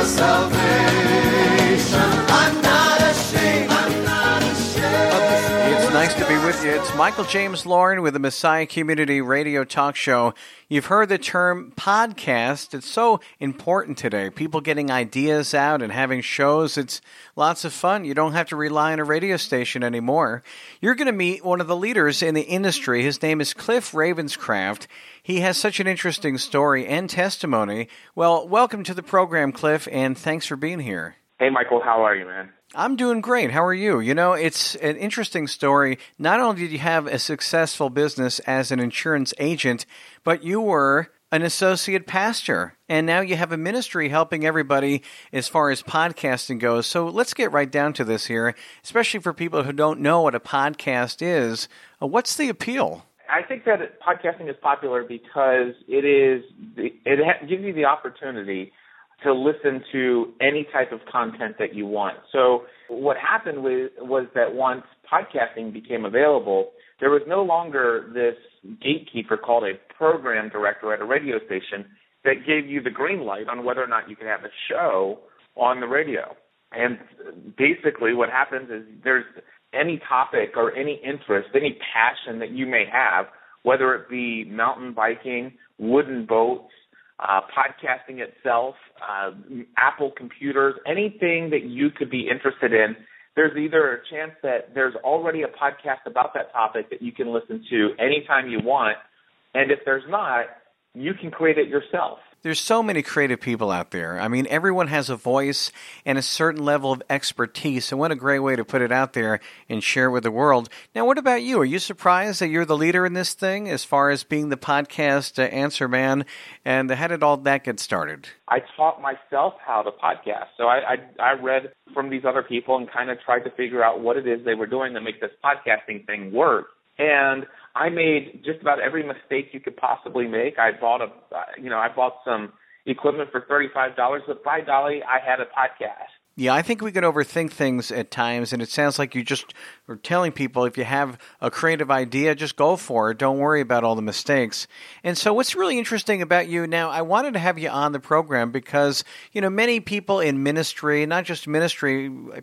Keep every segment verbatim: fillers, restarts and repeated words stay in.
our salvation. I'm not ashamed. I'm not ashamed. It's nice to be with you. It's Michael James Lauren with the Messiah Community Radio Talk Show. You've heard the term podcast. It's so important today. People getting ideas out and having shows. It's lots of fun. You don't have to rely on a radio station anymore. You're going to meet one of the leaders in the industry. His name is Cliff Ravenscraft. He has such an interesting story and testimony. Well, welcome to the program, Cliff, and thanks for being here. Hey, Michael. How are you, man? I'm doing great. How are you? You know, it's an interesting story. Not only did you have a successful business as an insurance agent, but you were an associate pastor, and now you have a ministry helping everybody as far as podcasting goes. So let's get right down to this here, especially for people who don't know what a podcast is. What's the appeal? I think that podcasting is popular because it is it gives you the opportunity to listen to any type of content that you want. So what happened was, was that once podcasting became available, there was no longer this gatekeeper called a program director at a radio station that gave you the green light on whether or not you could have a show on the radio. And basically what happens is there's any topic or any interest, any passion that you may have, whether it be mountain biking, wooden boats, Uh, podcasting itself, uh, Apple computers, anything that you could be interested in, there's either a chance that there's already a podcast about that topic that you can listen to anytime you want, and if there's not, you can create it yourself. There's so many creative people out there. I mean, everyone has a voice and a certain level of expertise, and what a great way to put it out there and share with the world. Now, what about you? Are you surprised that you're the leader in this thing as far as being the podcast uh, answer man? And how did all that get started? I taught myself how to podcast. So I, I, I read from these other people and kind of tried to figure out what it is they were doing to make this podcasting thing work. And I made just about every mistake you could possibly make. I bought a, you know, I bought some equipment for thirty-five dollars, but by golly, I had a podcast. Yeah, I think we can overthink things at times, and it sounds like you just are telling people if you have a creative idea, just go for it. Don't worry about all the mistakes. And so what's really interesting about you now, I wanted to have you on the program because, you know, many people in ministry, not just ministry,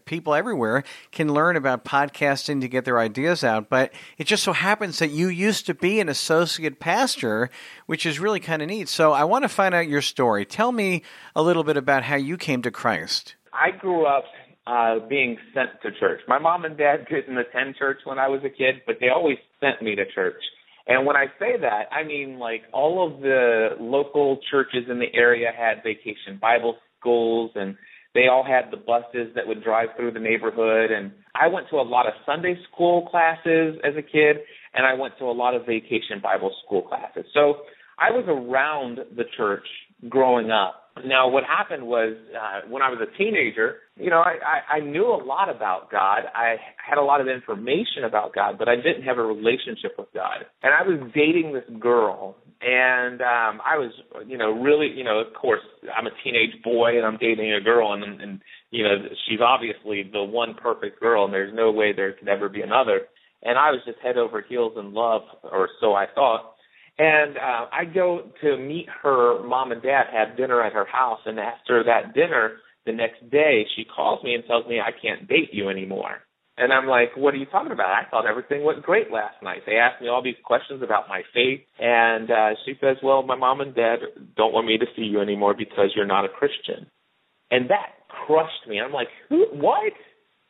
people everywhere can learn about podcasting to get their ideas out. But it just so happens that you used to be an associate pastor, which is really kind of neat. So I want to find out your story. Tell me a little bit about how you came to Christ. I grew up uh, being sent to church. My mom and dad didn't attend church when I was a kid, but they always sent me to church. And when I say that, I mean like all of the local churches in the area had vacation Bible schools, and they all had the buses that would drive through the neighborhood. And I went to a lot of Sunday school classes as a kid, and I went to a lot of vacation Bible school classes. So I was around the church growing up. Now, what happened was uh, when I was a teenager, you know, I, I, I knew a lot about God. I had a lot of information about God, but I didn't have a relationship with God. And I was dating this girl, and um, I was, you know, really, you know, of course, I'm a teenage boy, and I'm dating a girl, and, and, and you know, she's obviously the one perfect girl, and there's no way there could ever be another. And I was just head over heels in love, or so I thought. And uh, I go to meet her mom and dad, have dinner at her house, and after that dinner, the next day, she calls me and tells me, I can't date you anymore. And I'm like, what are you talking about? I thought everything went great last night. They asked me all these questions about my faith, and uh, she says, well, my mom and dad don't want me to see you anymore because you're not a Christian. And that crushed me. I'm like, who? What?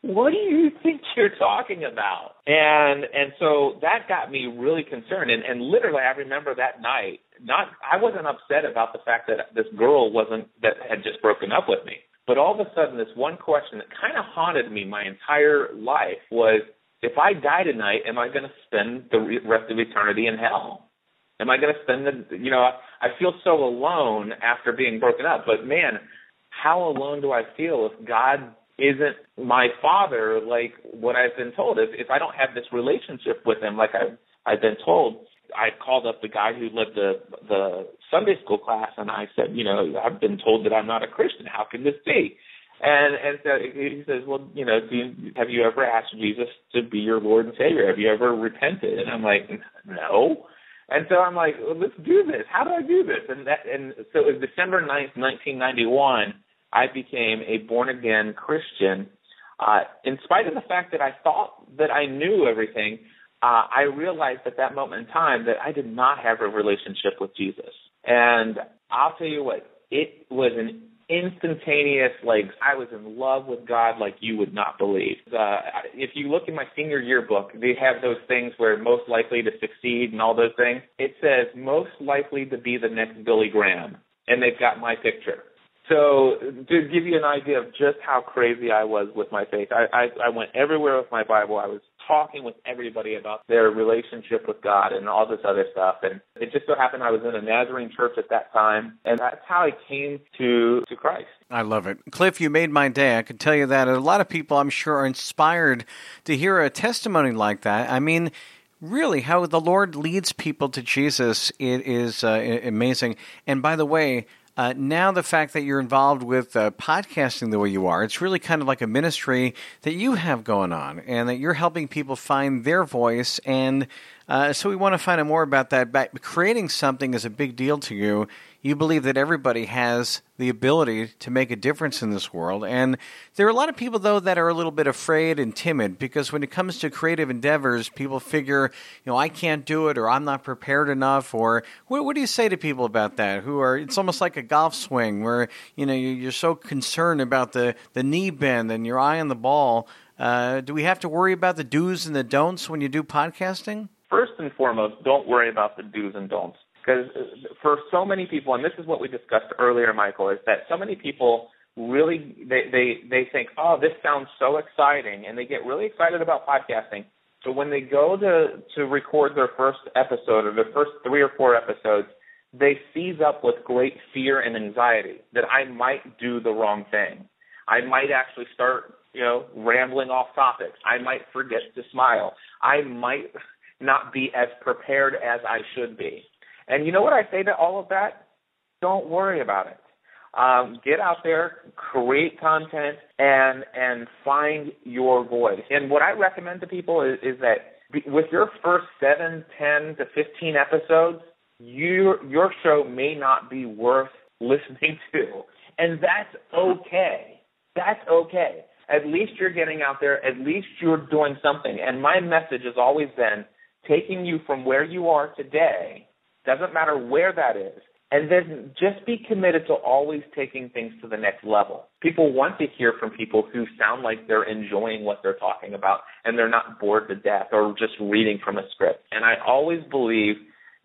What do you think you're talking about? And and so that got me really concerned. And, and literally, I remember that night, not I wasn't upset about the fact that this girl wasn't that had just broken up with me. But all of a sudden, this one question that kind of haunted me my entire life was, if I die tonight, am I going to spend the rest of eternity in hell? Am I going to spend the, you know, I feel so alone after being broken up. But, man, how alone do I feel if God isn't my father like what I've been told? If if I don't have this relationship with him like I've, I've been told, I called up the guy who led the the Sunday school class, and I said, you know, I've been told that I'm not a Christian. How can this be? And and so he says, well, you know, do you, have you ever asked Jesus to be your Lord and Savior? Have you ever repented? And I'm like, no. And so I'm like, well, let's do this. How do I do this? And that and so it was December ninth, nineteen ninety-one, I became a born-again Christian. Uh, in spite of the fact that I thought that I knew everything, uh, I realized at that moment in time that I did not have a relationship with Jesus. And I'll tell you what, it was an instantaneous, like, I was in love with God like you would not believe. Uh, if you look in my senior yearbook, they have those things where most likely to succeed and all those things. It says most likely to be the next Billy Graham, and they've got my picture. So to give you an idea of just how crazy I was with my faith, I, I, I went everywhere with my Bible. I was talking with everybody about their relationship with God and all this other stuff. And it just so happened I was in a Nazarene church at that time, and that's how I came to, to Christ. I love it. Cliff, you made my day. I can tell you that. A lot of people, I'm sure, are inspired to hear a testimony like that. I mean, really, how the Lord leads people to Jesus, it is uh, amazing. And by the way, Uh, now the fact that you're involved with uh, podcasting the way you are, it's really kind of like a ministry that you have going on and that you're helping people find their voice. And uh, so we want to find out more about that. But creating something is a big deal to you. You believe that everybody has the ability to make a difference in this world. And there are a lot of people, though, that are a little bit afraid and timid because when it comes to creative endeavors, people figure, you know, I can't do it, or I'm not prepared enough, or what, what do you say to people about that? Who are, it's almost like a golf swing where, you know, you're so concerned about the, the knee bend and your eye on the ball. Uh, do we have to worry about the do's and the don'ts when you do podcasting? First and foremost, don't worry about the do's and don'ts. Because for so many people, and this is what we discussed earlier, Michael, is that so many people really, they, they, they think, oh, this sounds so exciting, and they get really excited about podcasting. So when they go to, to record their first episode or their first three or four episodes, they seize up with great fear and anxiety that I might do the wrong thing. I might actually start, you know, rambling off topic. I might forget to smile. I might not be as prepared as I should be. And you know what I say to all of that? Don't worry about it. Um, get out there, create content, and and find your voice. And what I recommend to people is, is that with your first seven, ten, to fifteen episodes, you, your show may not be worth listening to. And that's okay. That's okay. At least you're getting out there. At least you're doing something. And my message has always been taking you from where you are today, doesn't matter where that is, and then just be committed to always taking things to the next level. People want to hear from people who sound like they're enjoying what they're talking about and they're not bored to death or just reading from a script. And I always believe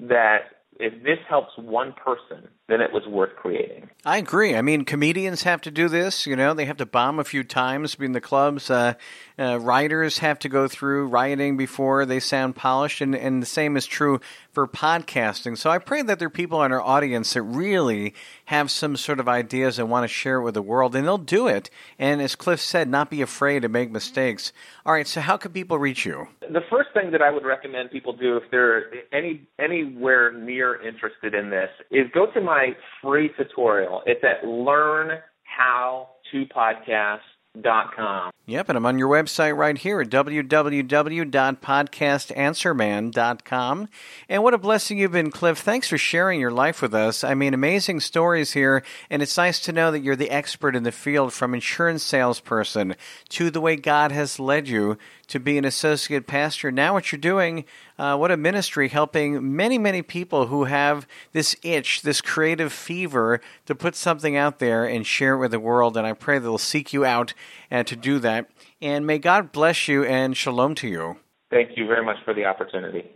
that if this helps one person, then it was worth creating. I agree. I mean, comedians have to do this. You know, they have to bomb a few times in the clubs. Uh, uh, writers have to go through rioting before they sound polished. And, and the same is true for podcasting. So I pray that there are people in our audience that really have some sort of ideas and want to share it with the world. And they'll do it. And as Cliff said, not be afraid to make mistakes. All right, so how can people reach you? The first thing that I would recommend people do if they're any anywhere near interested in this is go to my free tutorial. It's at learn how to podcast dot com. Yep, and I'm on your website right here at w w w dot podcast answer man dot com. And what a blessing you've been, Cliff. Thanks for sharing your life with us. I mean, amazing stories here, and it's nice to know that you're the expert in the field, from insurance salesperson to the way God has led you to be an associate pastor. Now what you're doing, uh, what a ministry, helping many, many people who have this itch, this creative fever to put something out there and share it with the world. And I pray they'll seek you out and to do that. And may God bless you, and shalom to you. Thank you very much for the opportunity.